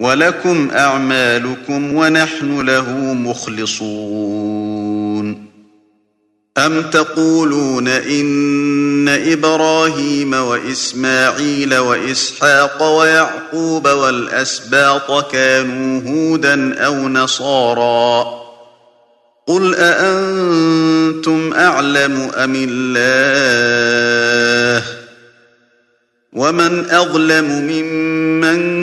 ولكم أعمالكم ونحن له مخلصون أم تقولون إن إبراهيم وإسماعيل وإسحاق ويعقوب والأسباط كانوا هودا أو نصارى قل أأنتم أعلم أم الله ومن أظلم ممن